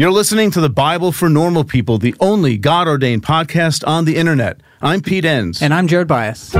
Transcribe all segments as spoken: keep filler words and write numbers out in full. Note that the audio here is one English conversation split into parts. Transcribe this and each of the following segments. You're listening to The Bible for Normal People, the only God-ordained podcast on the internet. I'm Pete Enns. And I'm Jared Bias.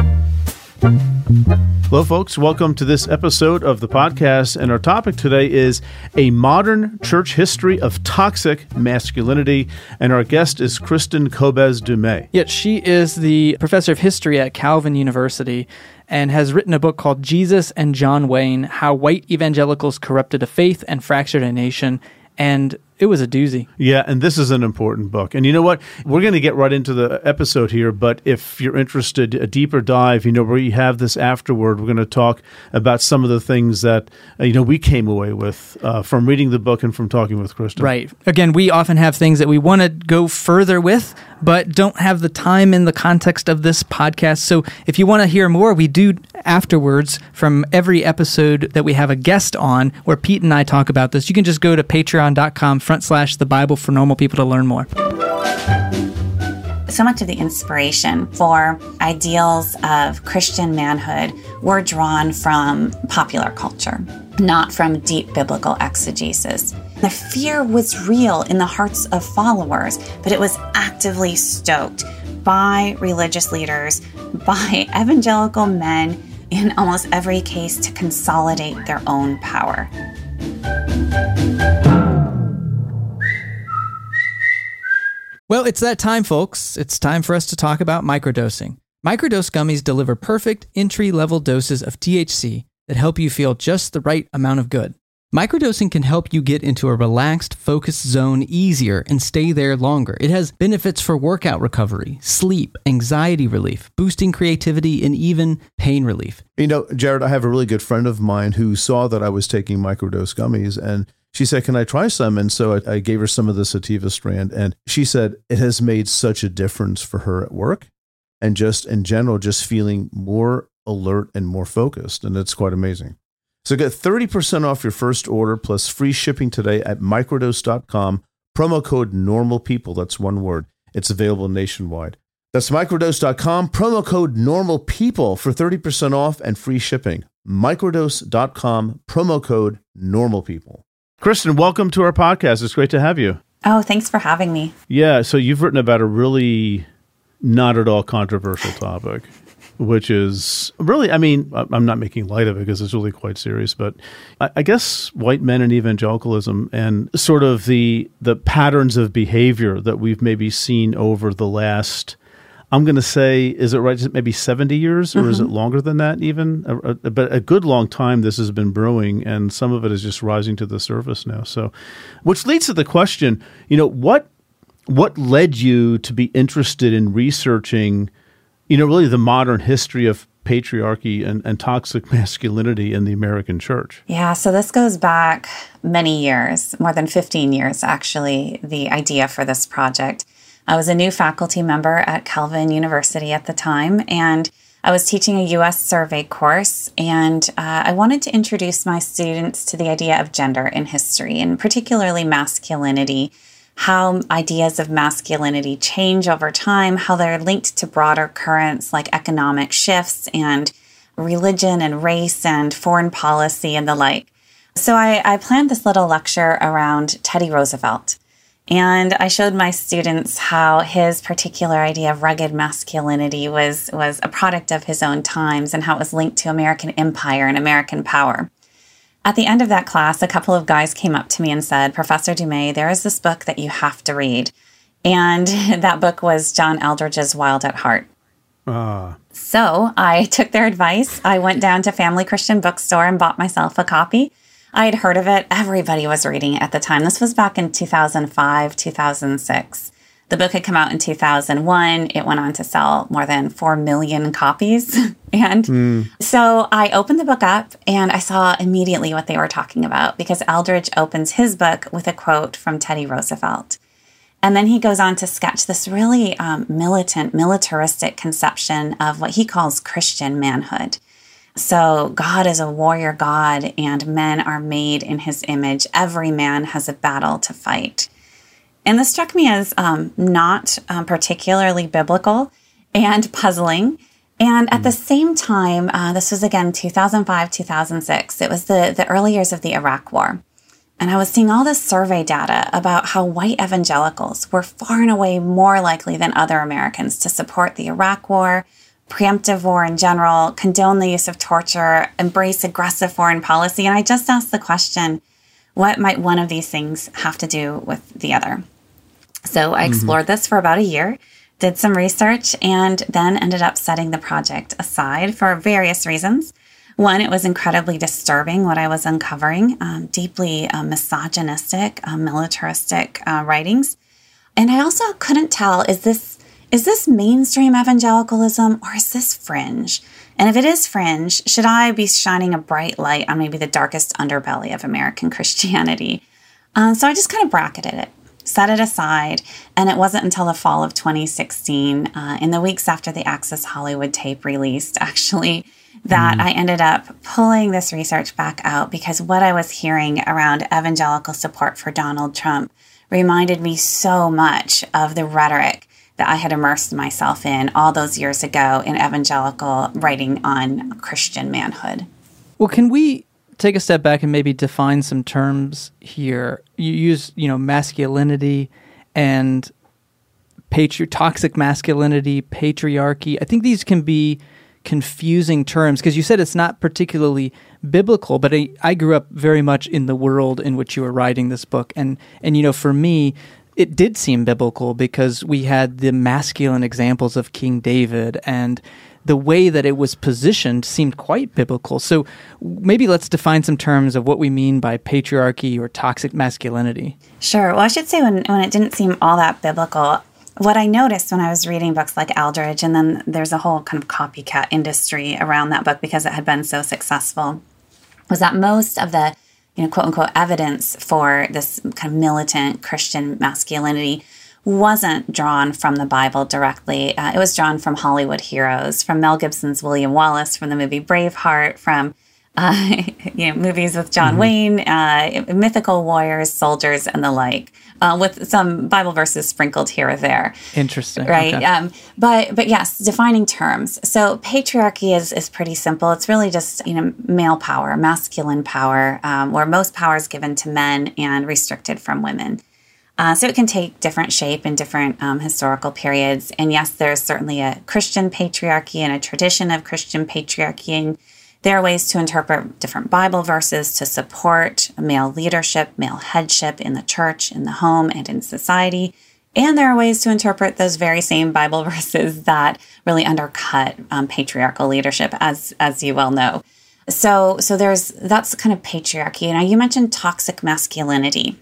Hello, folks. Welcome to this episode of the podcast, and our topic today is A Modern Church History of Toxic Masculinity, and our guest is Kristin Kobes Du Mez. Yes, she is the professor of history at Calvin University and has written a book called Jesus and John Wayne, How White Evangelicals Corrupted a Faith and Fractured a Nation, and it was a doozy. Yeah, and this is an important book. And you know what? We're going to get right into the episode here, but if you're interested, a deeper dive, you know, we have this afterward. We're going to talk about some of the things that, you know, we came away with uh, from reading the book and from talking with Kristin. Right. Again, we often have things that we want to go further with, but don't have the time in the context of this podcast. So if you want to hear more, we do afterwards from every episode that we have a guest on where Pete and I talk about this. You can just go to patreon dot com front slash the Bible for normal people to learn more. So much of the inspiration for ideals of Christian manhood were drawn from popular culture, not from deep biblical exegesis. The fear was real in the hearts of followers, but it was actively stoked by religious leaders, by evangelical men, in almost every case to consolidate their own power. Well, it's that time, folks. It's time for us to talk about microdosing. Microdose gummies deliver perfect entry-level doses of T H C that help you feel just the right amount of good. Microdosing can help you get into a relaxed, focused zone easier and stay there longer. It has benefits for workout recovery, sleep, anxiety relief, boosting creativity, and even pain relief. You know, Jared, I have a really good friend of mine who saw that I was taking microdose gummies, and she said, can I try some? And so I gave her some of the sativa strand, and she said it has made such a difference for her at work and just in general, just feeling more alert and more focused. And it's quite amazing. So get thirty percent off your first order plus free shipping today at microdose dot com, promo code normal people. That's one word. It's available nationwide. That's microdose dot com, promo code normal people for thirty percent off and free shipping. microdose dot com, promo code normal people. Kristin, welcome to our podcast. It's great to have you. Oh, thanks for having me. Yeah, so you've written about a really not at all controversial topic, which is really, I mean, I'm not making light of it because it's really quite serious, but I guess white men and evangelicalism and sort of the the patterns of behavior that we've maybe seen over the last, I'm going to say, is it right, is it maybe seventy years or mm-hmm. is it longer than that even? A, a, but a good long time this has been brewing, and some of it is just rising to the surface now. So, which leads to the question, you know, what what led you to be interested in researching, you know, really the modern history of patriarchy and, and toxic masculinity in the American church? Yeah, so this goes back many years, more than fifteen years actually, the idea for this project. I was a new faculty member at Calvin University at the time, and I was teaching a U S survey course, and uh, I wanted to introduce my students to the idea of gender in history, and particularly masculinity, how ideas of masculinity change over time, how they're linked to broader currents like economic shifts and religion and race and foreign policy and the like. So I, I planned this little lecture around Teddy Roosevelt. And I showed my students how his particular idea of rugged masculinity was, was a product of his own times and how it was linked to American empire and American power. At the end of that class, a couple of guys came up to me and said, Professor Du Mez, there is this book that you have to read. And that book was John Eldredge's Wild at Heart. Uh. So I took their advice. I went down to Family Christian Bookstore and bought myself a copy. I had heard of it. Everybody was reading it at the time. This was back in two thousand five, two thousand six. The book had come out in two thousand one. It went on to sell more than four million copies. and mm. so I opened the book up and I saw immediately what they were talking about, because Eldredge opens his book with a quote from Teddy Roosevelt. And then he goes on to sketch this really um, militant, militaristic conception of what he calls Christian manhood. So God is a warrior God, and men are made in his image. Every man has a battle to fight. And this struck me as um, not um, particularly biblical and puzzling. And at the same time, uh, this was again two thousand five, two thousand six. It was the, the early years of the Iraq War. And I was seeing all this survey data about how white evangelicals were far and away more likely than other Americans to support the Iraq War, preemptive war in general, condone the use of torture, embrace aggressive foreign policy. And I just asked the question, what might one of these things have to do with the other? So I explored mm-hmm. this for about a year, did some research, and then ended up setting the project aside for various reasons. One, it was incredibly disturbing what I was uncovering, um, deeply uh, misogynistic, uh, militaristic uh, writings. And I also couldn't tell, is this is this mainstream evangelicalism or is this fringe? And if it is fringe, should I be shining a bright light on maybe the darkest underbelly of American Christianity? Um, so I just kind of bracketed it, set it aside, and it wasn't until the fall of twenty sixteen, uh, in the weeks after the Access Hollywood tape released, actually, that mm. I ended up pulling this research back out because what I was hearing around evangelical support for Donald Trump reminded me so much of the rhetoric that I had immersed myself in all those years ago in evangelical writing on Christian manhood. Well, can we take a step back and maybe define some terms here? You use, you know, masculinity and patri- toxic masculinity, patriarchy. I think these can be confusing terms, because you said it's not particularly biblical, but I, I grew up very much in the world in which you were writing this book. And, and, you know, for me, it did seem biblical because we had the masculine examples of King David, and the way that it was positioned seemed quite biblical. So maybe let's define some terms of what we mean by patriarchy or toxic masculinity. Sure. Well, I should say when, when it didn't seem all that biblical, what I noticed when I was reading books like Eldredge, and then there's a whole kind of copycat industry around that book because it had been so successful, was that most of the, you know, quote-unquote evidence for this kind of militant Christian masculinity wasn't drawn from the Bible directly. Uh, it was drawn from Hollywood heroes, from Mel Gibson's William Wallace, from the movie Braveheart, from Uh, you know, movies with John mm-hmm. Wayne, uh, mythical warriors, soldiers, and the like, uh, with some Bible verses sprinkled here or there. Interesting. Right? Okay. Um, but but yes, defining terms. So patriarchy is, is pretty simple. It's really just, you know, male power, masculine power, um, where most power is given to men and restricted from women. Uh, so it can take different shape in different um, historical periods. And yes, there's certainly a Christian patriarchy and a tradition of Christian patriarchy, and there are ways to interpret different Bible verses to support male leadership, male headship in the church, in the home, and in society. And there are ways to interpret those very same Bible verses that really undercut um, patriarchal leadership, as as you well know. So, so there's that's kind of patriarchy. Now, you mentioned toxic masculinity,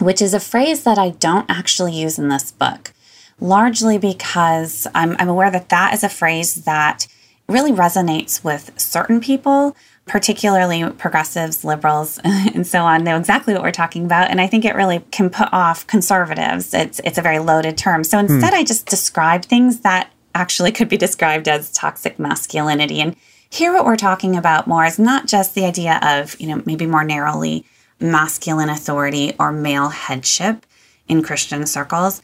which is a phrase that I don't actually use in this book, largely because I'm, I'm aware that that is a phrase that really resonates with certain people, particularly progressives, liberals, and so on, know exactly what we're talking about. And I think it really can put off conservatives. It's it's a very loaded term. So instead, hmm. I just describe things that actually could be described as toxic masculinity. And here what we're talking about more is not just the idea of, you know, maybe more narrowly masculine authority or male headship in Christian circles,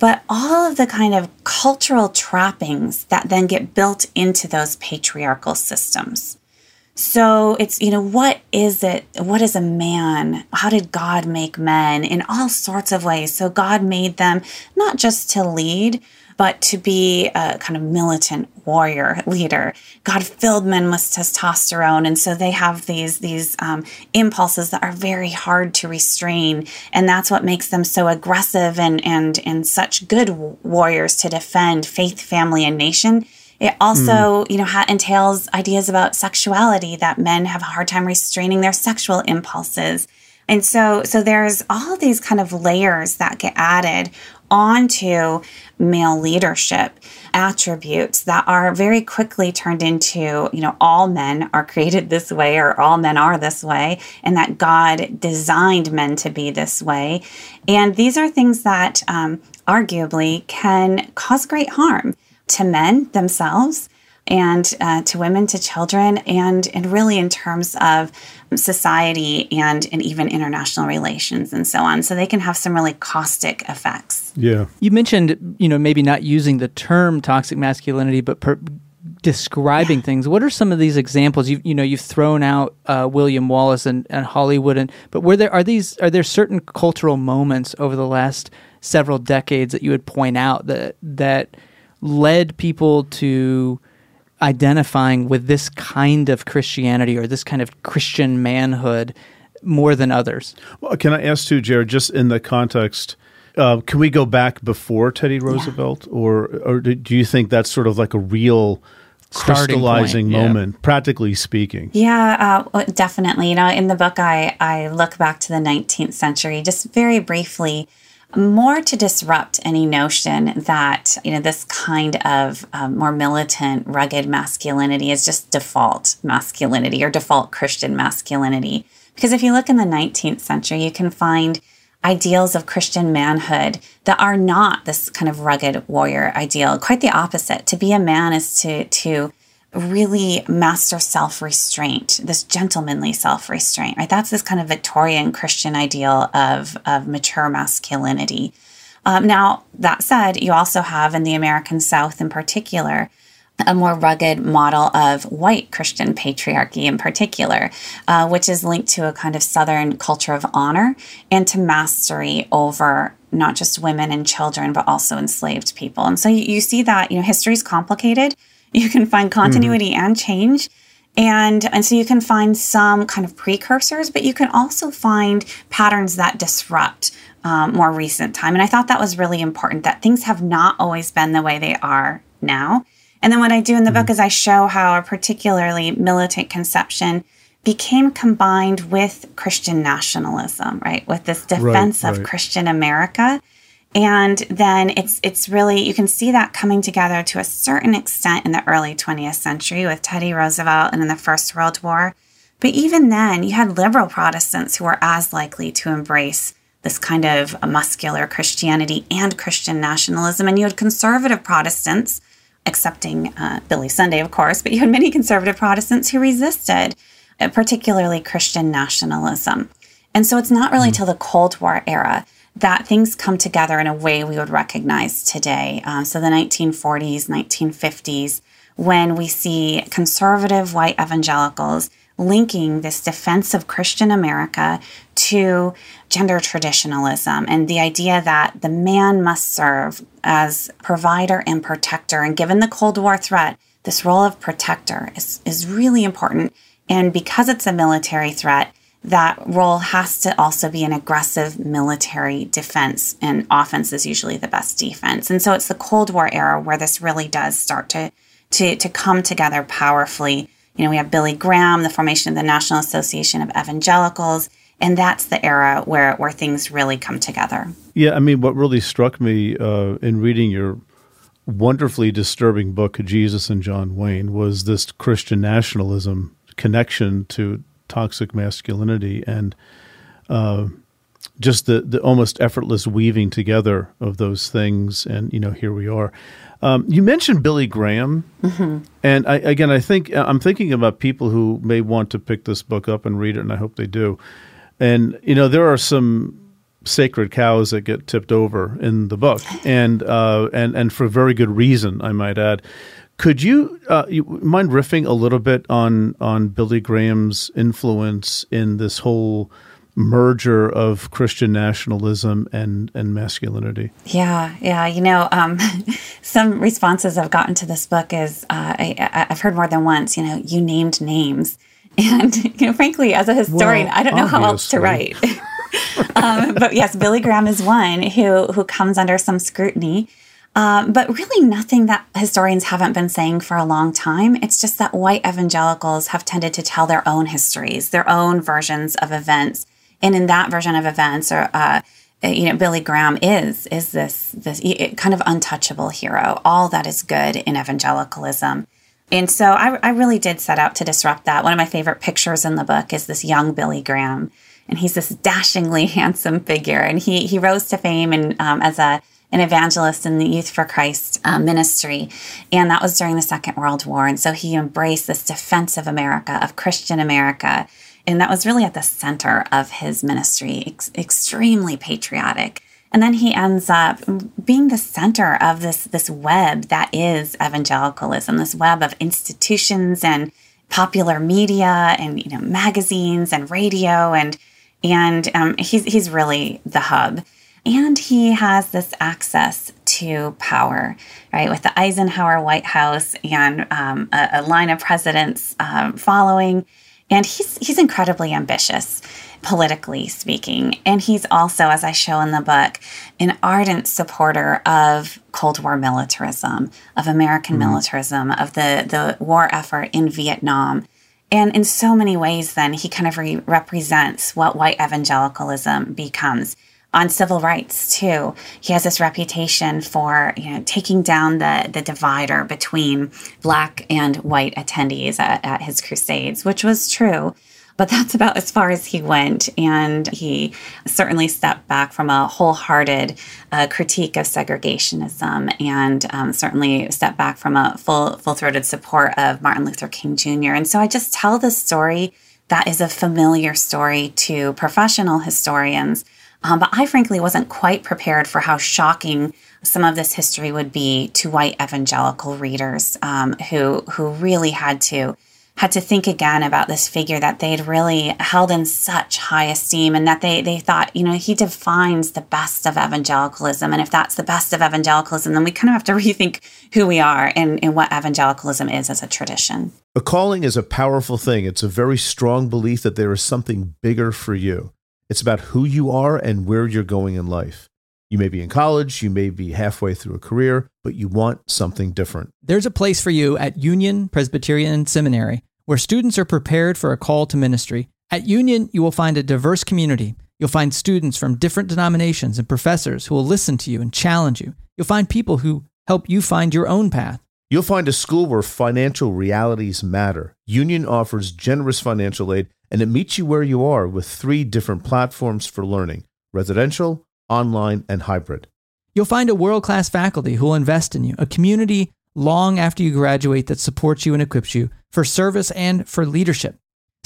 but all of the kind of cultural trappings that then get built into those patriarchal systems. So it's, you know, what is it? What is a man? How did God make men? In all sorts of ways. So God made them not just to lead, but to be a kind of militant warrior leader. God filled men with testosterone, and so they have these these um, impulses that are very hard to restrain, and that's what makes them so aggressive and and and such good warriors to defend faith, family, and nation. It also, mm. you know, ha- entails ideas about sexuality, that men have a hard time restraining their sexual impulses, and so so there's all these kind of layers that get added onto male leadership attributes that are very quickly turned into, you know, all men are created this way or all men are this way, and that God designed men to be this way. And these are things that um, arguably can cause great harm to men themselves and uh, to women, to children, and, and really in terms of society and, and even international relations and so on. So they can have some really caustic effects. Yeah. You mentioned, you know, maybe not using the term toxic masculinity, but per- describing things. What are some of these examples? You you know you've thrown out uh, William Wallace and, and Hollywood, and but were there are these are there certain cultural moments over the last several decades that you would point out that that led people to identifying with this kind of Christianity or this kind of Christian manhood more than others? Well, can I ask too, Jared, just in the context? Uh, can we go back before Teddy Roosevelt, yeah. or or do you think that's sort of like a real crystallizing point, moment, yeah. practically speaking? Yeah, uh, definitely. You know, in the book, I I look back to the nineteenth century, just very briefly, more to disrupt any notion that, you know, this kind of um, more militant, rugged masculinity is just default masculinity or default Christian masculinity. Because if you look in the nineteenth century, you can find ideals of Christian manhood that are not this kind of rugged warrior ideal. Quite the opposite. To be a man is to to really master self-restraint, this gentlemanly self-restraint, right? That's this kind of Victorian Christian ideal of, of mature masculinity. Um, now, that said, you also have in the American South in particular a more rugged model of white Christian patriarchy in particular, uh, which is linked to a kind of Southern culture of honor and to mastery over not just women and children, but also enslaved people. And so you, you see that, you know, history is complicated. You can find continuity mm-hmm. and change. And, and so you can find some kind of precursors, but you can also find patterns that disrupt um, more recent time. And I thought that was really important, that things have not always been the way they are now. And then what I do in the book is I show how a particularly militant conception became combined with Christian nationalism, right? With this defense right, right. of Christian America. And then it's it's really, you can see that coming together to a certain extent in the early twentieth century with Teddy Roosevelt and in the First World War. But even then, you had liberal Protestants who were as likely to embrace this kind of muscular Christianity and Christian nationalism. And you had conservative Protestants, accepting uh, Billy Sunday, of course, but you had many conservative Protestants who resisted, uh, particularly Christian nationalism. And so it's not really mm-hmm. till the Cold War era that things come together in a way we would recognize today. Um, so the nineteen forties, nineteen fifties, when we see conservative white evangelicals linking this defense of Christian America to gender traditionalism and the idea that the man must serve as provider and protector. And given the Cold War threat, this role of protector is, is really important. And because it's a military threat, that role has to also be an aggressive military defense, and offense is usually the best defense. And so it's the Cold War era where this really does start to, to, to come together powerfully. You know, we have Billy Graham, the formation of the National Association of Evangelicals, and that's the era where, where things really come together. Yeah, I mean, what really struck me uh, in reading your wonderfully disturbing book, Jesus and John Wayne, was this Christian nationalism connection to toxic masculinity and uh, just the, the almost effortless weaving together of those things. And, you know, here we are. Um, you mentioned Billy Graham, mm-hmm. and I, again, I think I'm thinking about people who may want to pick this book up and read it, and I hope they do. And, you know, there are some sacred cows that get tipped over in the book, and uh, and and for very good reason, I might add. Could you, uh, you mind riffing a little bit on on Billy Graham's influence in this whole merger of Christian nationalism and, and masculinity? Yeah, yeah. You know, um, some responses I've gotten to this book is, uh, I, I've heard more than once, you know, you named names. And, you know, frankly, as a historian, well, I don't know obviously. how else to write. um, but yes, Billy Graham is one who, who comes under some scrutiny. Um, but really nothing that historians haven't been saying for a long time. It's just that white evangelicals have tended to tell their own histories, their own versions of events. And in that version of events, or uh, you know, Billy Graham is is this this kind of untouchable hero, all that is good in evangelicalism. And so I, I really did set out to disrupt that. One of my favorite pictures in the book is this young Billy Graham, and he's this dashingly handsome figure. And he he rose to fame and um, as a an evangelist in the Youth for Christ uh, ministry, and that was during the Second World War. And so he embraced this defense of America, of Christian America. And that was really at the center of his ministry, ex- extremely patriotic. And then he ends up being the center of this, this web that is evangelicalism, this web of institutions and popular media and, you know, magazines and radio. And and um, he's, he's really the hub. And he has this access to power, right, with the Eisenhower White House and um, a, a line of presidents um, following. And he's he's incredibly ambitious, politically speaking. And he's also, as I show in the book, an ardent supporter of Cold War militarism, of American mm-hmm. militarism, of the, the war effort in Vietnam. And in so many ways, then, he kind of re- represents what white evangelicalism becomes. On civil rights, too, he has this reputation for, you know, taking down the, the divider between Black and white attendees at, at his crusades, which was true, but that's about as far as he went. And he certainly stepped back from a wholehearted uh, critique of segregationism, and um, certainly stepped back from a full, full-throated support of Martin Luther King Junior And so I just tell this story that is a familiar story to professional historians. Um, but I frankly wasn't quite prepared for how shocking some of this history would be to white evangelical readers um, who who really had to had to think again about this figure that they'd really held in such high esteem, and that they they thought, you know, he defines the best of evangelicalism. And if that's the best of evangelicalism, then we kind of have to rethink who we are and, and what evangelicalism is as a tradition. A calling is a powerful thing. It's a very strong belief that there is something bigger for you. It's about who you are and where you're going in life. You may be in college, you may be halfway through a career, but you want something different. There's a place for you at Union Presbyterian Seminary, where students are prepared for a call to ministry. At Union, you will find a diverse community. You'll find students from different denominations and professors who will listen to you and challenge you. You'll find people who help you find your own path. You'll find a school where financial realities matter. Union offers generous financial aid, and it meets you where you are with three different platforms for learning: residential, online, and hybrid. You'll find a world-class faculty who will invest in you, a community long after you graduate that supports you and equips you for service and for leadership.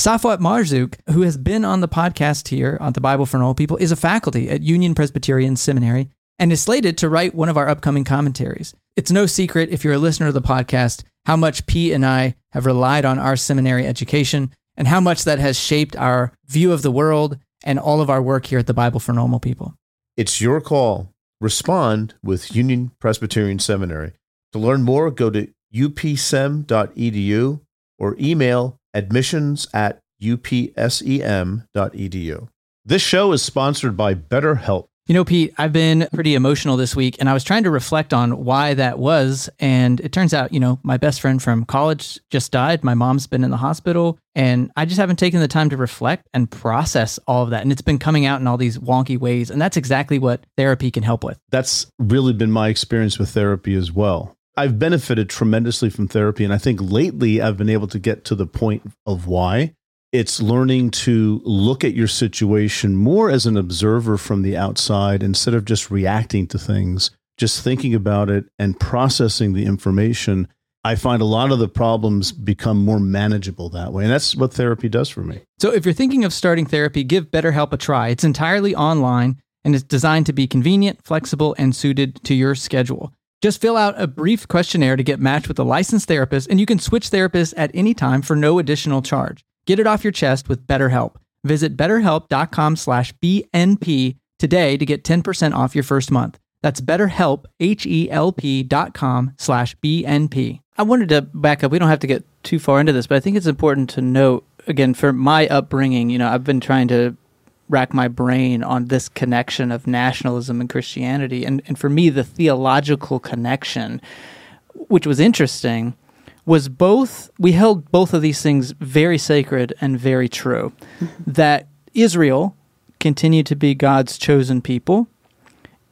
Safwat Marzuk, who has been on the podcast here on The Bible for Normal People, is a faculty at Union Presbyterian Seminary and is slated to write one of our upcoming commentaries. It's no secret, if you're a listener to the podcast, how much Pete and I have relied on our seminary education and how much that has shaped our view of the world and all of our work here at The Bible for Normal People. It's your call. Respond with Union Presbyterian Seminary. To learn more, go to u p s e m dot e d u or email admissions at u p s e m dot e d u. This show is sponsored by BetterHelp. You know, Pete, I've been pretty emotional this week, and I was trying to reflect on why that was. And it turns out, you know, my best friend from college just died. My mom's been in the hospital, and I just haven't taken the time to reflect and process all of that. And it's been coming out in all these wonky ways. And that's exactly what therapy can help with. That's really been my experience with therapy as well. I've benefited tremendously from therapy. And I think lately I've been able to get to the point of why. It's learning to look at your situation more as an observer from the outside instead of just reacting to things, just thinking about it and processing the information. I find a lot of the problems become more manageable that way. And that's what therapy does for me. So if you're thinking of starting therapy, give BetterHelp a try. It's entirely online and it's designed to be convenient, flexible, and suited to your schedule. Just fill out a brief questionnaire to get matched with a licensed therapist, and you can switch therapists at any time for no additional charge. Get it off your chest with BetterHelp. Visit better help dot com slash B N P today to get ten percent off your first month. That's BetterHelp, H E L P dot com slash B N P. I wanted to back up. We don't have to get too far into this, but I think it's important to note, again, for my upbringing, you know, I've been trying to rack my brain on this connection of nationalism and Christianity. And, and for me, the theological connection, which was interesting, was both, we held both of these things very sacred and very true, that Israel continued to be God's chosen people,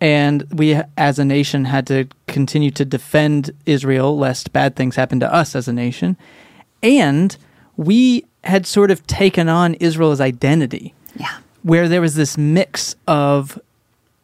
and we as a nation had to continue to defend Israel lest bad things happen to us as a nation, and we had sort of taken on Israel's identity, yeah, where there was this mix of,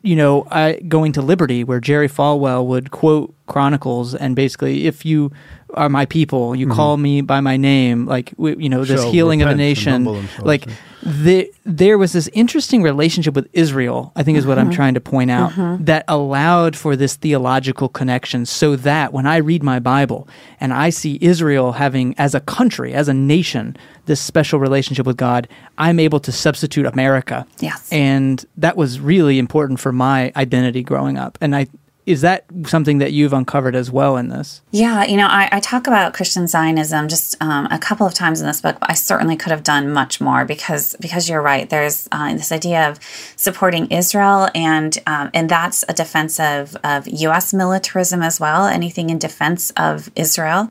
you know, I, going to Liberty, where Jerry Falwell would quote Chronicles, and basically, if you are my people, you mm-hmm. call me by my name, like, you know, this Shall healing of a nation, like, the, there was this interesting relationship with Israel, I think is what mm-hmm. I'm trying to point out, mm-hmm. that allowed for this theological connection, so that when I read my Bible and I see Israel having, as a country, as a nation, this special relationship with God, I'm able to substitute America. Yes. And that was really important for my identity growing up. And I... Is that something that you've uncovered as well in this? Yeah, you know, I, I talk about Christian Zionism just um, a couple of times in this book, but I certainly could have done much more because because you're right. There's uh, this idea of supporting Israel, and um, and that's a defense of, of U S militarism as well, anything in defense of Israel.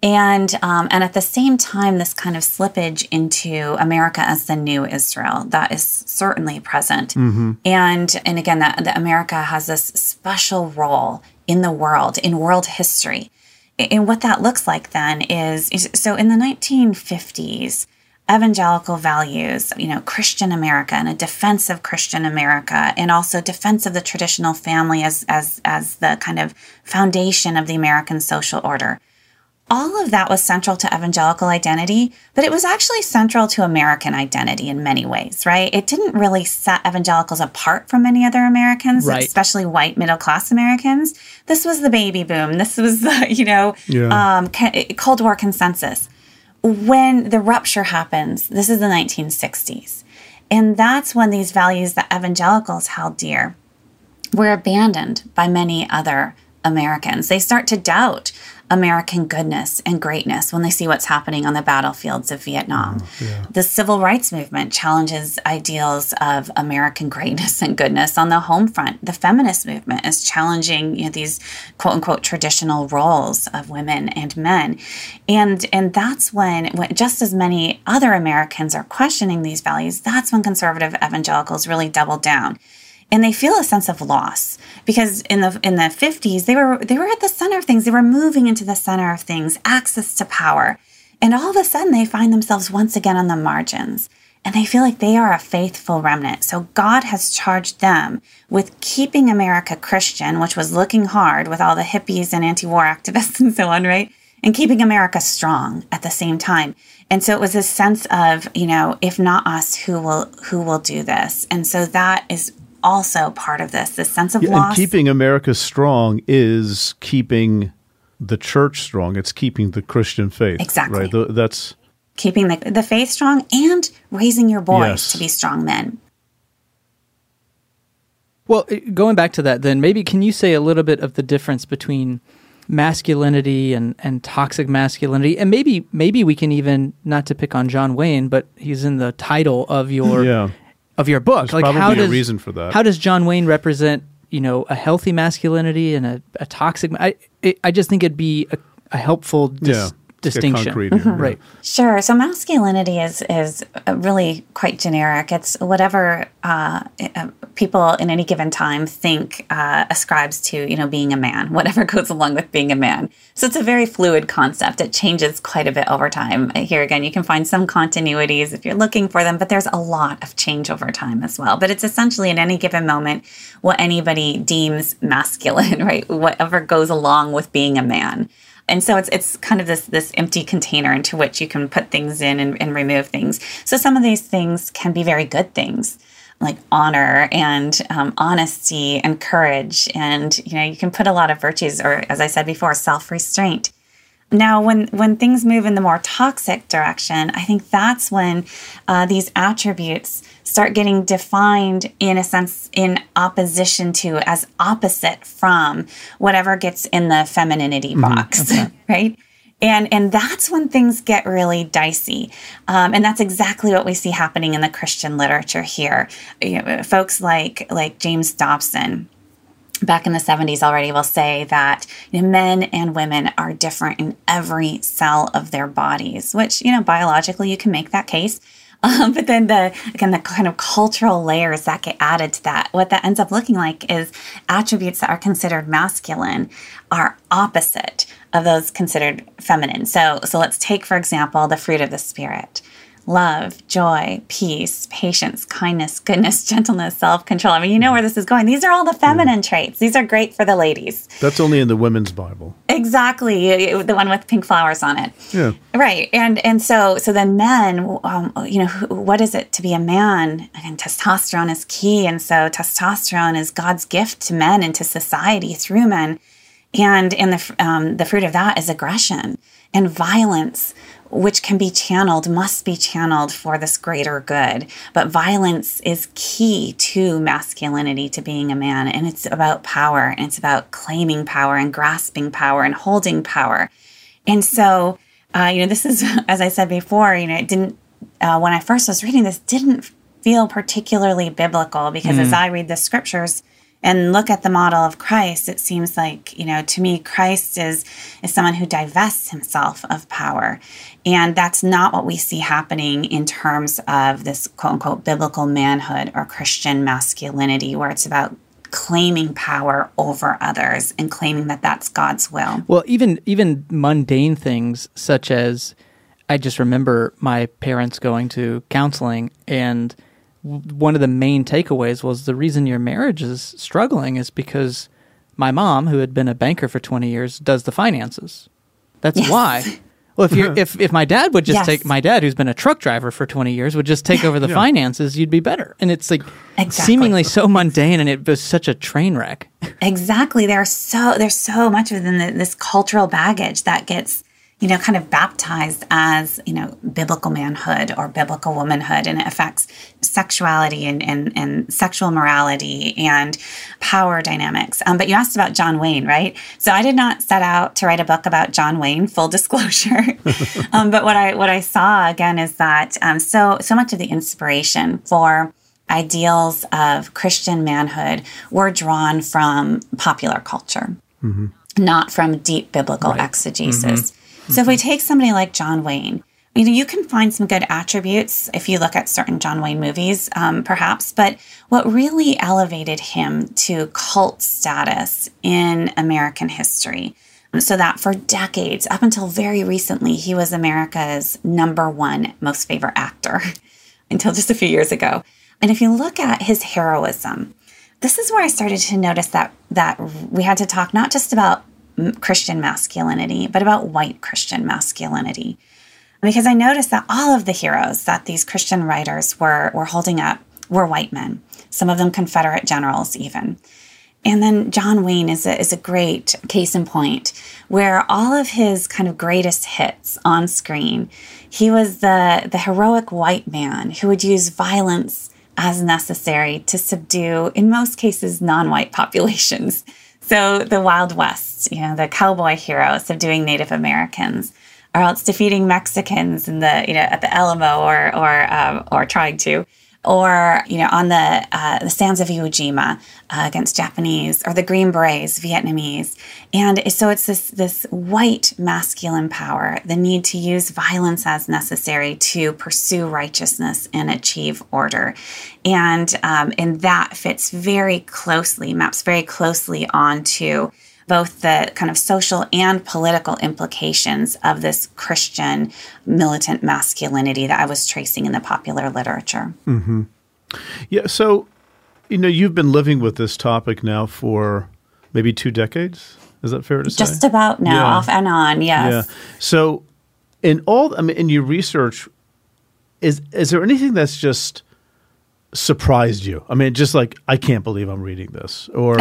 And um, and at the same time, this kind of slippage into America as the new Israel, that is certainly present. Mm-hmm. And and again, that, that America has this special role in the world, in world history. And what that looks like then is, is so in the nineteen fifties, evangelical values, you know, Christian America and a defense of Christian America, and also defense of the traditional family as as as the kind of foundation of the American social order. All of that was central to evangelical identity, but it was actually central to American identity in many ways, right? It didn't really set evangelicals apart from any other Americans, right. Especially white middle-class Americans. This was the baby boom. This was the, you know, yeah. um, Cold War consensus. When the rupture happens, this is the nineteen sixties. And that's when these values that evangelicals held dear were abandoned by many other Americans. They start to doubt American goodness and greatness when they see what's happening on the battlefields of Vietnam. Yeah. The civil rights movement challenges ideals of American greatness and goodness on the home front. The feminist movement is challenging, you know, these quote-unquote traditional roles of women and men. And and that's when, when, just as many other Americans are questioning these values, that's when conservative evangelicals really double down. And they feel a sense of loss because in the in the fifties, they were they were at the center of things. They were moving into the center of things, access to power. And all of a sudden, they find themselves once again on the margins. And they feel like they are a faithful remnant. So God has charged them with keeping America Christian, which was looking hard with all the hippies and anti-war activists and so on, right? And keeping America strong at the same time. And so it was this sense of, you know, if not us, who will who will do this? And so that is also part of this, this sense of yeah, loss. And keeping America strong is keeping the church strong. It's keeping the Christian faith. Exactly. Right? The, that's keeping the, the faith strong and raising your boys yes. to be strong men. Well, going back to that then, maybe can you say a little bit of the difference between masculinity and, and toxic masculinity? And maybe maybe we can even, not to pick on John Wayne, but he's in the title of your... yeah. Of your book, There's like how does a reason for that. How does John Wayne represent, you know, a healthy masculinity and a, a toxic? I it, I just think it'd be a, a helpful dis, yeah, distinction, mm-hmm. right? Sure. So masculinity is is really quite generic. It's whatever uh, people in any given time think uh, ascribes to, you know, being a man. Whatever goes along with being a man. So it's a very fluid concept. It changes quite a bit over time. Here again, you can find some continuities if you're looking for them, but there's a lot of change over time as well. But it's essentially in any given moment what anybody deems masculine, right? Whatever goes along with being a man. And so it's it's kind of this this empty container into which you can put things in and, and remove things. So some of these things can be very good things, like honor and um, honesty and courage. And, you know, you can put a lot of virtues or, as I said before, self-restraint. Now, when, when things move in the more toxic direction, I think that's when uh, these attributes start getting defined in a sense in opposition to, as opposite from whatever gets in the femininity mm-hmm. box, okay. right? And and that's when things get really dicey. Um, and that's exactly what we see happening in the Christian literature here. You know, folks like like James Dobson back in the seventies already will say that, you know, men and women are different in every cell of their bodies, which, you know, biologically you can make that case. Um, but then the again the kind of cultural layers that get added to that, what that ends up looking like is attributes that are considered masculine are opposite of those considered feminine. So so let's take, for example, the fruit of the Spirit. love, joy, peace, patience, kindness, goodness, gentleness, self-control. I mean, you know where this is going. These are all the feminine yeah. traits. These are great for the ladies. That's only in the women's Bible. Exactly. The one with pink flowers on it. Yeah. Right. And and so so then men, um, you know, who, what is it to be a man? And testosterone is key. And so testosterone is God's gift to men and to society through men. And, and the, um, the fruit of that is aggression and violence, which can be channeled, must be channeled for this greater good. But violence is key to masculinity, to being a man. And it's about power, and it's about claiming power and grasping power and holding power. And so, uh, you know, this is, as I said before, you know, it didn't, uh, when I first was reading this, didn't feel particularly biblical, because mm-hmm. as I read the scriptures and look at the model of Christ, it seems like, you know, to me, Christ is is someone who divests himself of power. And that's not what we see happening in terms of this quote-unquote biblical manhood or Christian masculinity, where it's about claiming power over others and claiming that that's God's will. Well, even even mundane things, such as, I just remember my parents going to counseling, and one of the main takeaways was the reason your marriage is struggling is because my mom, who had been a banker for twenty years, does the finances. That's yes. why. Well, if you if if my dad would just yes. take my dad, who's been a truck driver for twenty years, would just take over the yeah. finances, you'd be better. And it's like exactly. seemingly so mundane, and it was such a train wreck. Exactly. There's so there's so much of the, this cultural baggage that gets, you know, kind of baptized as, you know, biblical manhood or biblical womanhood, and it affects sexuality and and, and sexual morality and power dynamics. Um, but you asked about John Wayne, right? So I did not set out to write a book about John Wayne, full disclosure. um, but what I what I saw again is that um, so so much of the inspiration for ideals of Christian manhood were drawn from popular culture, mm-hmm. not from deep biblical right. exegesis. Mm-hmm. So if we take somebody like John Wayne, you know, you can find some good attributes if you look at certain John Wayne movies, um, perhaps. But what really elevated him to cult status in American history, so that for decades, up until very recently, he was America's number one most favorite actor, until just a few years ago. And if you look at his heroism, this is where I started to notice that that we had to talk not just about Christian masculinity, but about white Christian masculinity. Because I noticed that all of the heroes that these Christian writers were, were holding up were white men, some of them Confederate generals even. And then John Wayne is a, is a great case in point, where all of his kind of greatest hits on screen, he was the, the heroic white man who would use violence as necessary to subdue, in most cases, non-white populations. So the Wild West, you know, the cowboy heroes subduing Native Americans, or else defeating Mexicans in the, you know, at the Alamo, or or um, or trying to, or you know, on the uh, the sands of Iwo Jima uh, against Japanese, or the Green Berets, Vietnamese, and so it's this this white masculine power, the need to use violence as necessary to pursue righteousness and achieve order, and um, and that fits very closely, maps very closely onto both the kind of social and political implications of this Christian militant masculinity that I was tracing in the popular literature. Mm-hmm. Yeah, so, you know, you've been living with this topic now for maybe two decades. Is that fair to say? Just about now, yeah. off and on, yes. Yeah. So, in all, I mean, in your research, is is there anything that's just surprised you? I mean, just like, I can't believe I'm reading this, or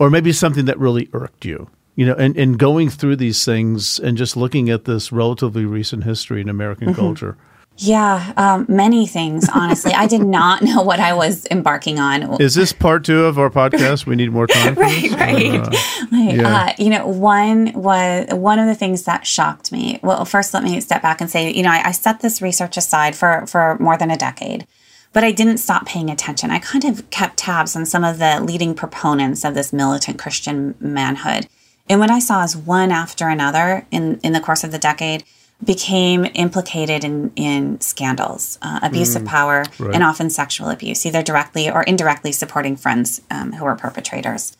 or maybe something that really irked you, you know, and, and going through these things and just looking at this relatively recent history in American mm-hmm. culture. Yeah, um, many things, honestly. I did not know what I was embarking on. Is this part two of our podcast? We need more time. right, right. Uh, like, yeah. uh, you know, one was one of the things that shocked me. Well, first, let me step back and say, you know, I, I set this research aside for, for more than a decade. But I didn't stop paying attention. I kind of kept tabs on some of the leading proponents of this militant Christian manhood. And what I saw is one after another in, in the course of the decade became implicated in, in scandals, uh, abuse mm, of power, right. and often sexual abuse, either directly or indirectly supporting friends um, who were perpetrators.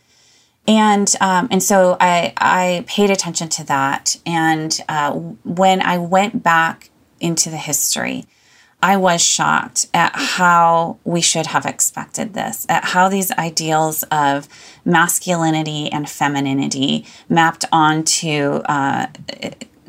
And um, and so I, I paid attention to that. And uh, when I went back into the history, I was shocked at how we should have expected this, at how these ideals of masculinity and femininity mapped onto uh,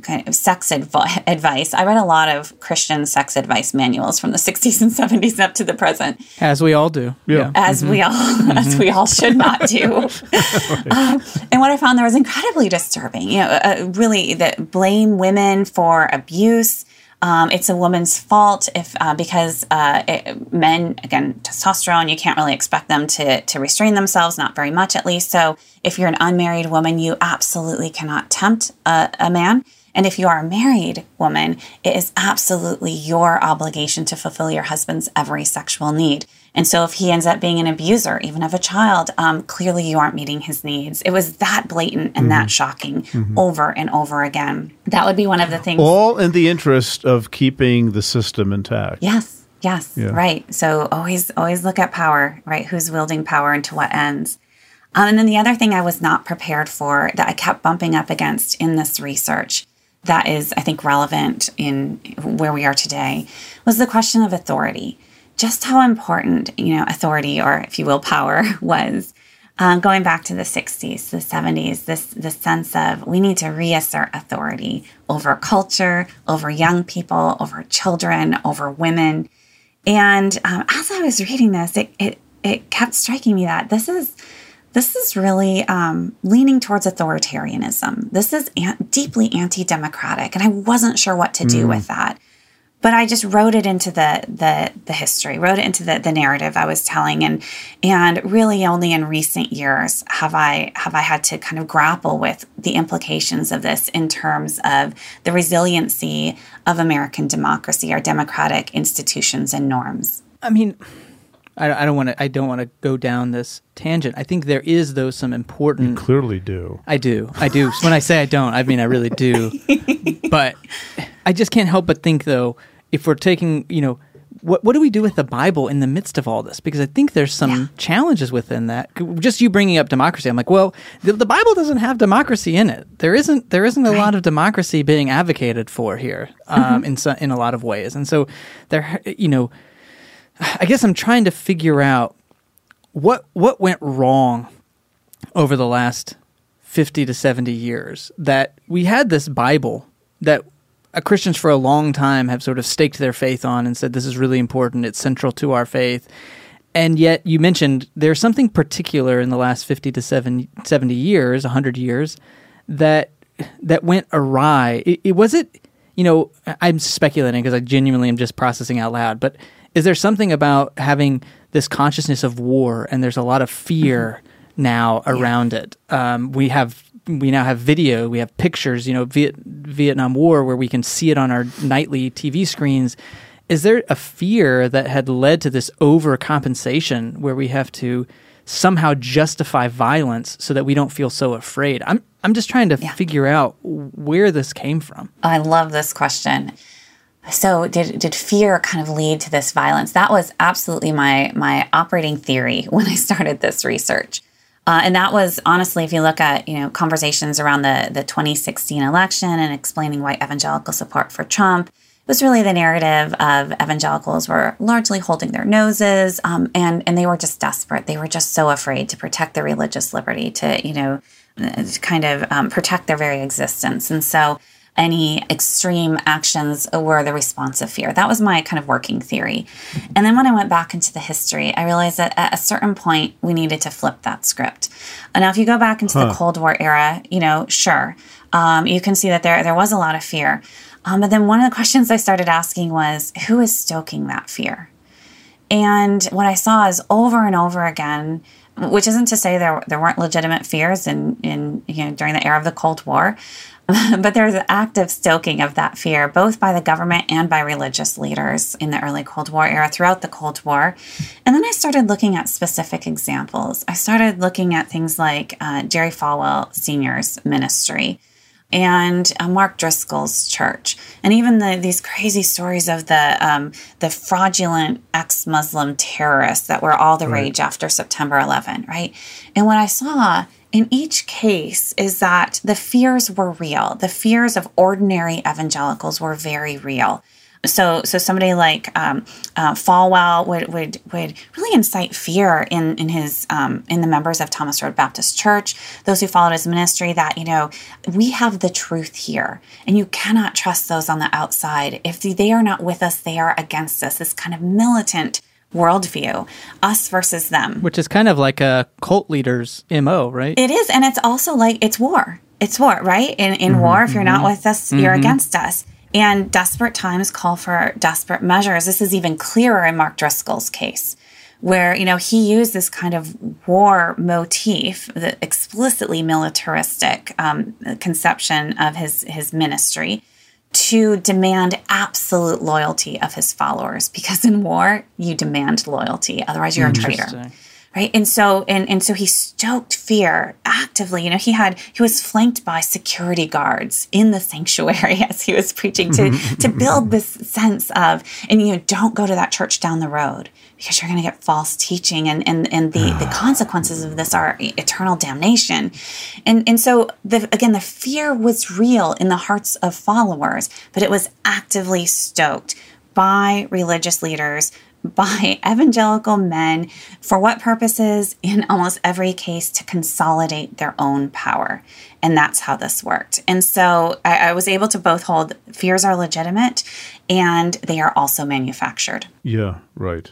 kind of sex adv- advice. I read a lot of Christian sex advice manuals from the sixties and seventies up to the present. As we all do. Yeah. As mm-hmm. we all mm-hmm. as we all should not do. um, and what I found there was incredibly disturbing. You know, uh, really that blame women for abuse. Um, it's a woman's fault if uh, because uh, it, men, again, testosterone, you can't really expect them to to restrain themselves, not very much at least. So if you're an unmarried woman, you absolutely cannot tempt a, a man. And if you are a married woman, it is absolutely your obligation to fulfill your husband's every sexual need. And so if he ends up being an abuser, even of a child, um, clearly you aren't meeting his needs. It was that blatant and mm-hmm. that shocking mm-hmm. over and over again. That would be one of the things. All in the interest of keeping the system intact. Yes, yes, yeah. right. So always, always look at power, right? Who's wielding power and to what ends. Um, and then the other thing I was not prepared for that I kept bumping up against in this research that is, I think, relevant in where we are today was the question of authority. Just how important, you know, authority or, if you will, power was. Um, going back to the sixties, the seventies, this this sense of we need to reassert authority over culture, over young people, over children, over women. And um, as I was reading this, it, it it kept striking me that this is this is really um, leaning towards authoritarianism. This is an- deeply anti-democratic, and I wasn't sure what to do mm. with that. But I just wrote it into the the, the history, wrote it into the, the narrative I was telling, and and really only in recent years have I have I had to kind of grapple with the implications of this in terms of the resiliency of American democracy, our democratic institutions and norms. I mean, I don't want to. I don't want to go down this tangent. I think there is, though, some important. You clearly do. I do. I do. When I say I don't, I mean I really do. But I just can't help but think, though, if we're taking, you know, what what do we do with the Bible in the midst of all this? Because I think there's some yeah. challenges within that. Just you bringing up democracy, I'm like, well, the, the Bible doesn't have democracy in it. There isn't. There isn't a right. lot of democracy being advocated for here um, mm-hmm. in so, in a lot of ways, and so there, you know. I guess I'm trying to figure out what what went wrong over the last fifty to seventy years that we had this Bible that Christians for a long time have sort of staked their faith on and said, this is really important, it's central to our faith. And yet you mentioned there's something particular in the last fifty to seventy years, one hundred years, that that went awry. It, it was it, you know, I'm speculating because I genuinely am just processing out loud, but is there something about having this consciousness of war, and there's a lot of fear mm-hmm. now around yeah. it? Um, we have we now have video, we have pictures, you know, Viet- Vietnam War, where we can see it on our nightly T V screens. Is there a fear that had led to this overcompensation where we have to somehow justify violence so that we don't feel so afraid? I'm I'm just trying to yeah. figure out where this came from. I love this question. So did did fear kind of lead to this violence? That was absolutely my my operating theory when I started this research. Uh, and that was, honestly, if you look at, you know, conversations around the, the twenty sixteen election and explaining white evangelical support for Trump, it was really the narrative of evangelicals were largely holding their noses, um, and, and they were just desperate. They were just so afraid to protect their religious liberty, to, you know, to kind of um, protect their very existence. And so any extreme actions were the response of fear. That was my kind of working theory. And then when I went back into the history, I realized that at a certain point, we needed to flip that script. And now if you go back into huh. the Cold War era, you know, sure, um, you can see that there there was a lot of fear. Um, but then one of the questions I started asking was, who is stoking that fear? And what I saw is over and over again, which isn't to say there there weren't legitimate fears in, in you know during the era of the Cold War, but there's an active stoking of that fear, both by the government and by religious leaders in the early Cold War era, throughout the Cold War. And then I started looking at specific examples. I started looking at things like uh, Jerry Falwell Senior's ministry and uh, Mark Driscoll's church, and even the, these crazy stories of the um, the fraudulent ex-Muslim terrorists that were all the right. rage after September eleventh, right? And what I saw in each case is that the fears were real. The fears of ordinary evangelicals were very real. So, so somebody like um, uh, Falwell would, would would really incite fear in in his um, in the members of Thomas Road Baptist Church, those who followed his ministry. That you know, we have the truth here, and you cannot trust those on the outside. If they are not with us, they are against us. This kind of militant worldview, us versus them, which is kind of like a cult leader's M O, right? It is, and it's also like it's war. It's war, right? In in mm-hmm, war, if you're mm-hmm. not with us, you're mm-hmm. against us. And desperate times call for desperate measures. This is even clearer in Mark Driscoll's case, where, you know, he used this kind of war motif, the explicitly militaristic um, conception of his, his ministry, to demand absolute loyalty of his followers. Because in war, you demand loyalty. Otherwise, you're a traitor. Right. And so and, and so he stoked fear actively. You know, he had he was flanked by security guards in the sanctuary as he was preaching to to build this sense of, and, you know, don't go to that church down the road because you're going to get false teaching. And, and, and the, the consequences of this are eternal damnation. And and so, the, again, the fear was real in the hearts of followers, but it was actively stoked by religious leaders, by evangelical men. For what purposes? In almost every case, to consolidate their own power. And that's how this worked. And so I, I was able to both hold fears are legitimate and they are also manufactured. Yeah, right.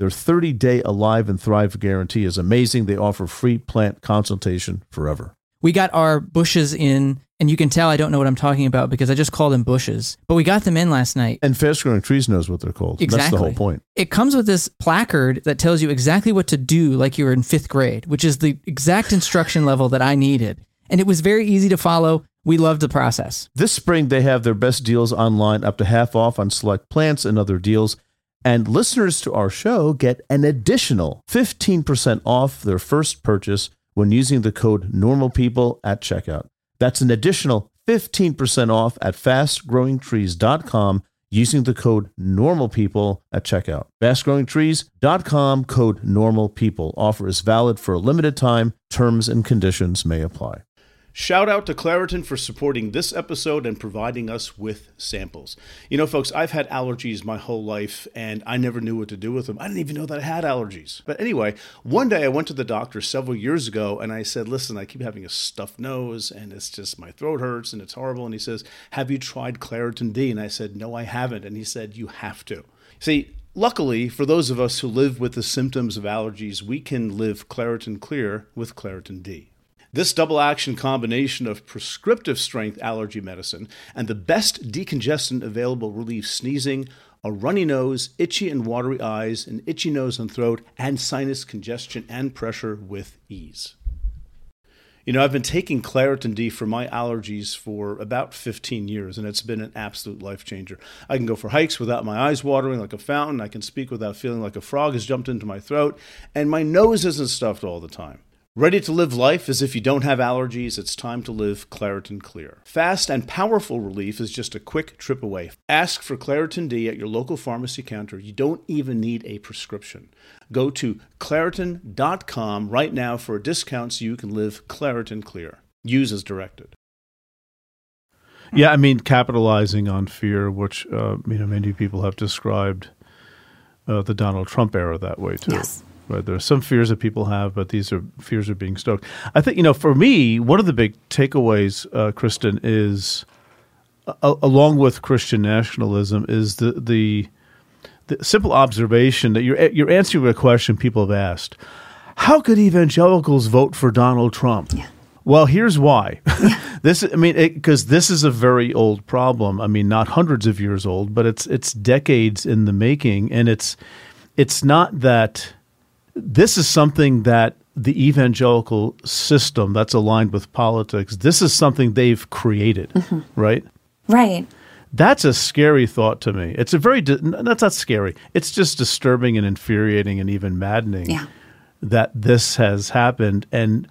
their thirty-day Alive and Thrive guarantee is amazing. They offer free plant consultation forever. We got our bushes in, and you can tell I don't know what I'm talking about because I just called them bushes. But we got them in last night. And Fast Growing Trees knows what they're called. Exactly. That's the whole point. It comes with this placard that tells you exactly what to do like you were in fifth grade, which is the exact instruction level that I needed. And it was very easy to follow. We loved the process. This spring, they have their best deals online, up to half off on select plants and other deals. And listeners to our show get an additional fifteen percent off their first purchase when using the code NORMALPEOPLE at checkout. That's an additional fifteen percent off at fast growing trees dot com using the code NORMALPEOPLE at checkout. fast growing trees dot com, code NORMALPEOPLE. Offer is valid for a limited time. Terms and conditions may apply. Shout out to Claritin for supporting this episode and providing us with samples. You know, folks, I've had allergies my whole life, and I never knew what to do with them. I didn't even know that I had allergies. But anyway, one day I went to the doctor several years ago, and I said, listen, I keep having a stuffed nose, and it's just my throat hurts, and it's horrible. And he says, have you tried Claritin D? And I said, no, I haven't. And he said, you have to. See, luckily, for those of us who live with the symptoms of allergies, we can live Claritin Clear with Claritin D. This double-action combination of prescriptive-strength allergy medicine and the best decongestant available relieves sneezing, a runny nose, itchy and watery eyes, an itchy nose and throat, and sinus congestion and pressure with ease. You know, I've been taking Claritin D for my allergies for about fifteen years, and it's been an absolute life changer. I can go for hikes without my eyes watering like a fountain. I can speak without feeling like a frog has jumped into my throat, and my nose isn't stuffed all the time. Ready to live life as if you don't have allergies? It's time to live Claritin Clear. Fast and powerful relief is just a quick trip away. Ask for Claritin D at your local pharmacy counter. You don't even need a prescription. Go to Claritin dot com right now for a discount so you can live Claritin Clear. Use as directed. Yeah, I mean, capitalizing on fear, which uh, you know many people have described uh, the Donald Trump era that way too. Yes. Right. There are some fears that people have, but these are fears are being stoked. I think, you know, for me, one of the big takeaways, uh, Kristin, is uh, along with Christian nationalism is the, the the simple observation that you're you're answering a question people have asked: how could evangelicals vote for Donald Trump? Yeah. Well, here's why. This, I mean, because this is a very old problem. I mean, not hundreds of years old, but it's it's decades in the making, and it's it's not that. This is something that the evangelical system that's aligned with politics, this is something they've created, mm-hmm. right? Right. That's a scary thought to me. It's a very di- that's not scary. It's just disturbing and infuriating and even maddening yeah. that this has happened and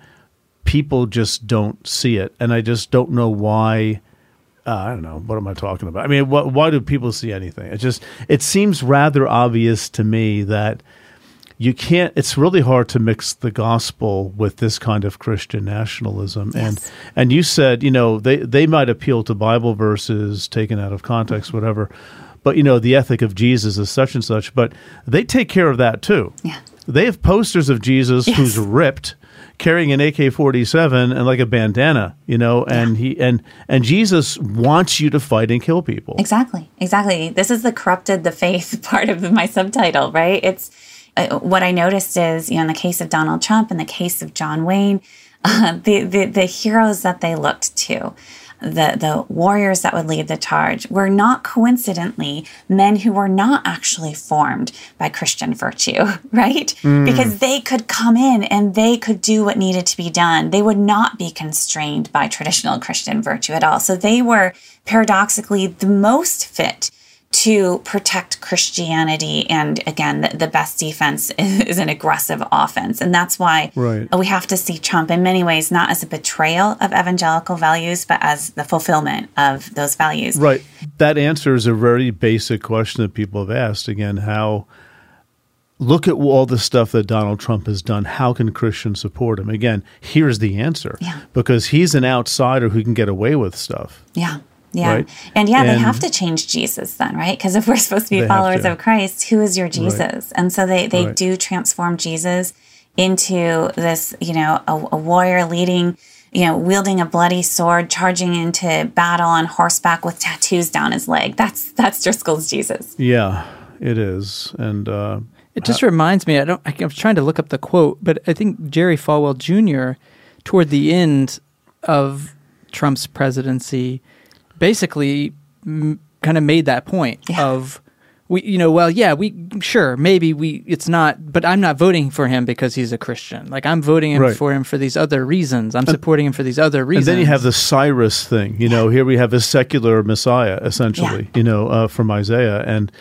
people just don't see it. And I just don't know why. Uh, I don't know. What am I talking about? I mean, wh- why do people see anything? It just it seems rather obvious to me that you can't. It's really hard to mix the gospel with this kind of Christian nationalism. Yes. And and you said, you know, they, they might appeal to Bible verses taken out of context, whatever. But, you know, the ethic of Jesus is such and such. But they take care of that, too. Yeah. They have posters of Jesus yes. who's ripped, carrying an A K forty-seven and like a bandana, you know, and yeah. he and and Jesus wants you to fight and kill people. Exactly. Exactly. This is the corrupted the faith part of my subtitle, right? It's uh, what I noticed is, you know, in the case of Donald Trump, in the case of John Wayne, uh, the, the the heroes that they looked to, the the warriors that would lead the charge, were not coincidentally men who were not actually formed by Christian virtue, right? Mm. Because they could come in and they could do what needed to be done. They would not be constrained by traditional Christian virtue at all. So they were paradoxically the most fit to protect Christianity. And again, the, the best defense is, is an aggressive offense. And that's why right. we have to see Trump in many ways, not as a betrayal of evangelical values, but as the fulfillment of those values. Right. That answers a very basic question that people have asked. Again, how, look at all the stuff that Donald Trump has done. How can Christians support him? Again, here's the answer. Yeah. Because he's an outsider who can get away with stuff. Yeah. Yeah. Right? And yeah, and they have to change Jesus then, right? Because if we're supposed to be followers to. of Christ, who is your Jesus? Right. And so they, they right. do transform Jesus into this, you know, a, a warrior leading, you know, wielding a bloody sword, charging into battle on horseback with tattoos down his leg. That's that's Driscoll's Jesus. Yeah, it is. And uh, it just I, reminds me, I don't, I was trying to look up the quote, but I think Jerry Falwell Junior, toward the end of Trump's presidency, basically m- kind of made that point yeah. of, we, you know, well, yeah, we, sure, maybe we, it's not, but I'm not voting for him because he's a Christian. Like, I'm voting him right. for him for these other reasons. I'm and, supporting him for these other reasons. And then you have the Cyrus thing, you know, yeah. here we have a secular Messiah, essentially, yeah. you know, uh, from Isaiah. And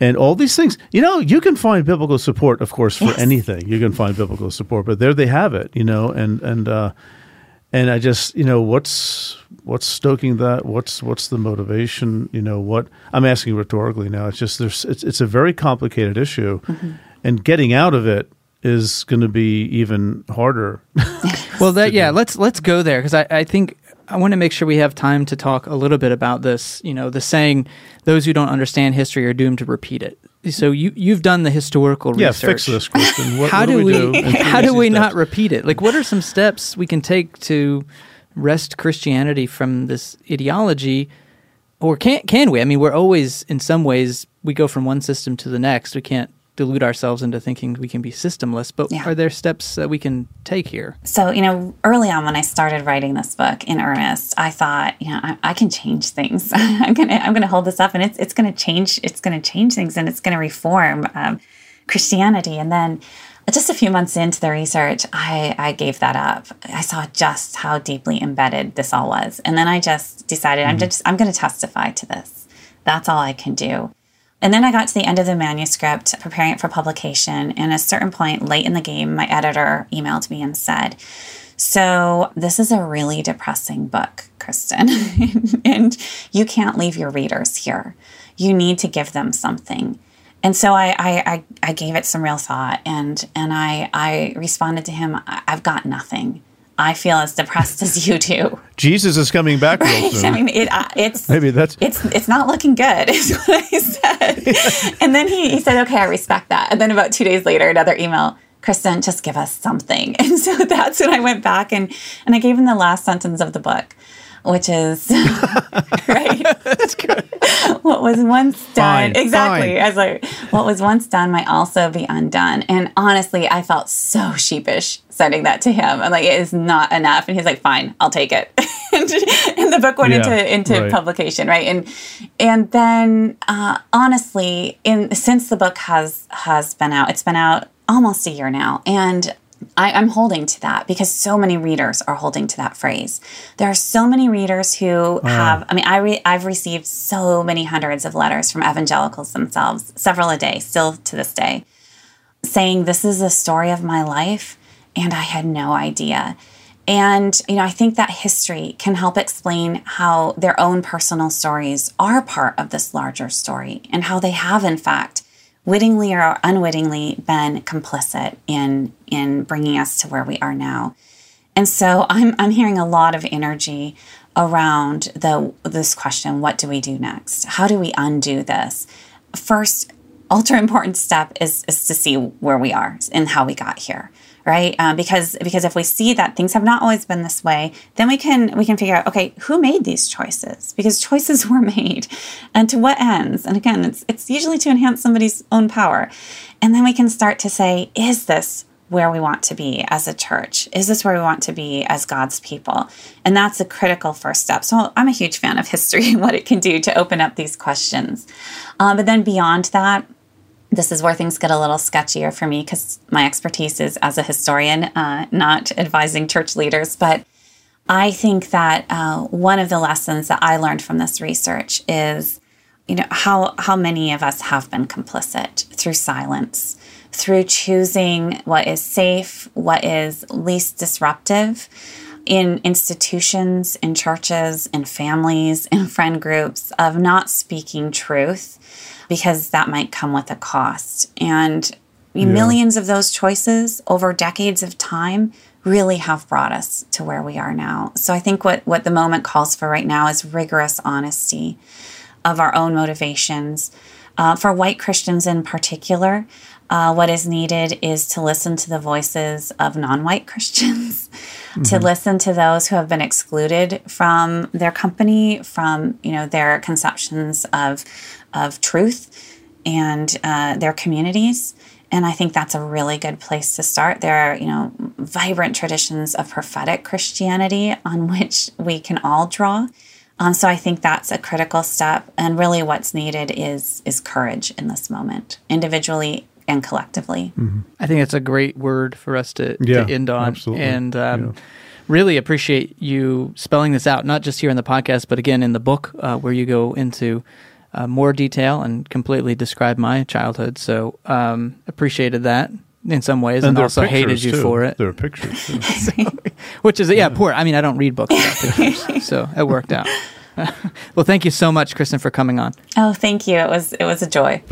and all these things, you know, you can find biblical support, of course, for yes. anything. You can find biblical support, but there they have it, you know, and, and, uh, and I just, you know, what's what's stoking that? What's what's the motivation? You know, what I'm asking rhetorically now. It's just there's it's it's a very complicated issue, mm-hmm. and getting out of it is going to be even harder. Well, that yeah, do. let's let's go there because I, I think I want to make sure we have time to talk a little bit about this. You know, the saying, "Those who don't understand history are doomed to repeat it." So you you've done the historical yeah, research. Yeah, fix this, Kristen. What, how what do we, we do how do we steps? not repeat it? Like, what are some steps we can take to wrest Christianity from this ideology, or can can we? I mean, we're always in some ways we go from one system to the next. We can't delude ourselves into thinking we can be systemless, but yeah. are there steps that we can take here? So, you know, early on when I started writing this book in earnest, I thought, you know, I, I can change things. I'm gonna, I'm gonna hold this up, and it's, it's gonna change, it's gonna change things, and it's gonna reform um, Christianity. And then, just a few months into the research, I, I gave that up. I saw just how deeply embedded this all was, and then I just decided, mm-hmm. I'm just, I'm gonna testify to this. That's all I can do. And then I got to the end of the manuscript, preparing it for publication, and at a certain point late in the game, my editor emailed me and said, "So this is a really depressing book, Kristen, and you can't leave your readers here. You need to give them something." And so I I, I gave it some real thought, and, and I, I responded to him, "I've got nothing. I feel as depressed as you do. Jesus is coming back real right? soon." I mean, it, uh, it's maybe that's it's it's not looking good, is what I said. Yeah. And then he, he said, "Okay, I respect that." And then about two days later, another email, "Kristen, just give us something." And so that's when I went back and and I gave him the last sentence of the book, which is right. That's good. What was once done, fine, exactly. Fine. As like, what was once done might also be undone. And honestly, I felt so sheepish sending that to him. I'm like, it is not enough. And he's like, "Fine, I'll take it." and, and the book went yeah, into into right. publication, right? And and then uh, honestly, in since the book has has been out, it's been out almost a year now, and I, I'm holding to that because so many readers are holding to that phrase. There are so many readers who wow. have, I mean, I re, I've received so many hundreds of letters from evangelicals themselves, several a day, still to this day, saying this is the story of my life and I had no idea. And, you know, I think that history can help explain how their own personal stories are part of this larger story and how they have, in fact, wittingly or unwittingly been complicit in in bringing us to where we are now. And so I'm I'm hearing a lot of energy around the this question, what do we do next? How do we undo this? First, ultra important step is, is to see where we are and how we got here, right? Um, because because if we see that things have not always been this way, then we can we can figure out, okay, who made these choices? Because choices were made, and to what ends? And again, it's it's usually to enhance somebody's own power. And then we can start to say, is this where we want to be as a church? Is this where we want to be as God's people? And that's a critical first step. So I'm a huge fan of history and what it can do to open up these questions. Um, but then beyond that, this is where things get a little sketchier for me because my expertise is as a historian, uh, not advising church leaders. But I think that uh, one of the lessons that I learned from this research is, you know, how how many of us have been complicit through silence, through choosing what is safe, what is least disruptive in institutions, in churches, in families, in friend groups, of not speaking truth, because that might come with a cost. And yeah. millions of those choices over decades of time really have brought us to where we are now. So I think what, what the moment calls for right now is rigorous honesty of our own motivations. Uh, for white Christians in particular, uh, what is needed is to listen to the voices of non-white Christians, mm-hmm. to listen to those who have been excluded from their company, from, you know, their conceptions of of truth and uh, their communities. And I think that's a really good place to start. There are, you know, vibrant traditions of prophetic Christianity on which we can all draw. Um, so I think that's a critical step. And really what's needed is is courage in this moment, individually and collectively. Mm-hmm. I think that's a great word for us to, yeah, to end on. Absolutely. And um, yeah. really appreciate you spelling this out, not just here in the podcast, but again in the book uh, where you go into Uh, more detail and completely describe my childhood. So um, appreciated that in some ways, and, and also hated you too. for it. There are pictures, too. So, which is yeah, yeah, poor. I mean, I don't read books without pictures, so it worked out. Uh, well, thank you so much, Kristin, for coming on. Oh, thank you. It was it was a joy.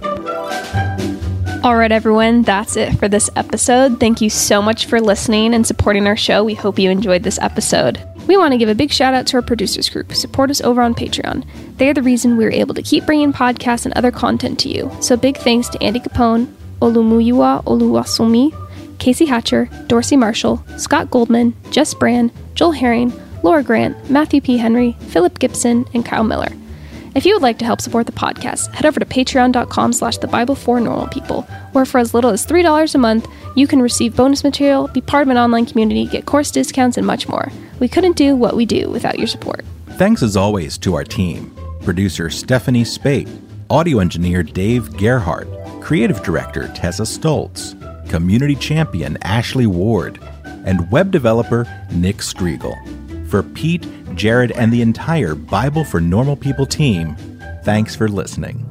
All right, everyone, that's it for this episode. Thank you so much for listening and supporting our show. We hope you enjoyed this episode. We want to give a big shout out to our producers group. Support us over on Patreon. They are the reason we were able to keep bringing podcasts and other content to you. So big thanks to Andy Capone, Olumuyiwa Oluwasumi, Casey Hatcher, Dorsey Marshall, Scott Goldman, Jess Brand, Joel Herring, Laura Grant, Matthew P. Henry, Philip Gibson, and Kyle Miller. If you would like to help support the podcast, head over to patreon.com slash the Bible for normal people, where for as little as three dollars a month, you can receive bonus material, be part of an online community, get course discounts, and much more. We couldn't do what we do without your support. Thanks as always to our team. Producer Stephanie Spate, audio engineer Dave Gerhardt, creative director Tessa Stoltz, community champion Ashley Ward, and web developer Nick Striegel. For Pete, Jared, and the entire Bible for Normal People team, thanks for listening.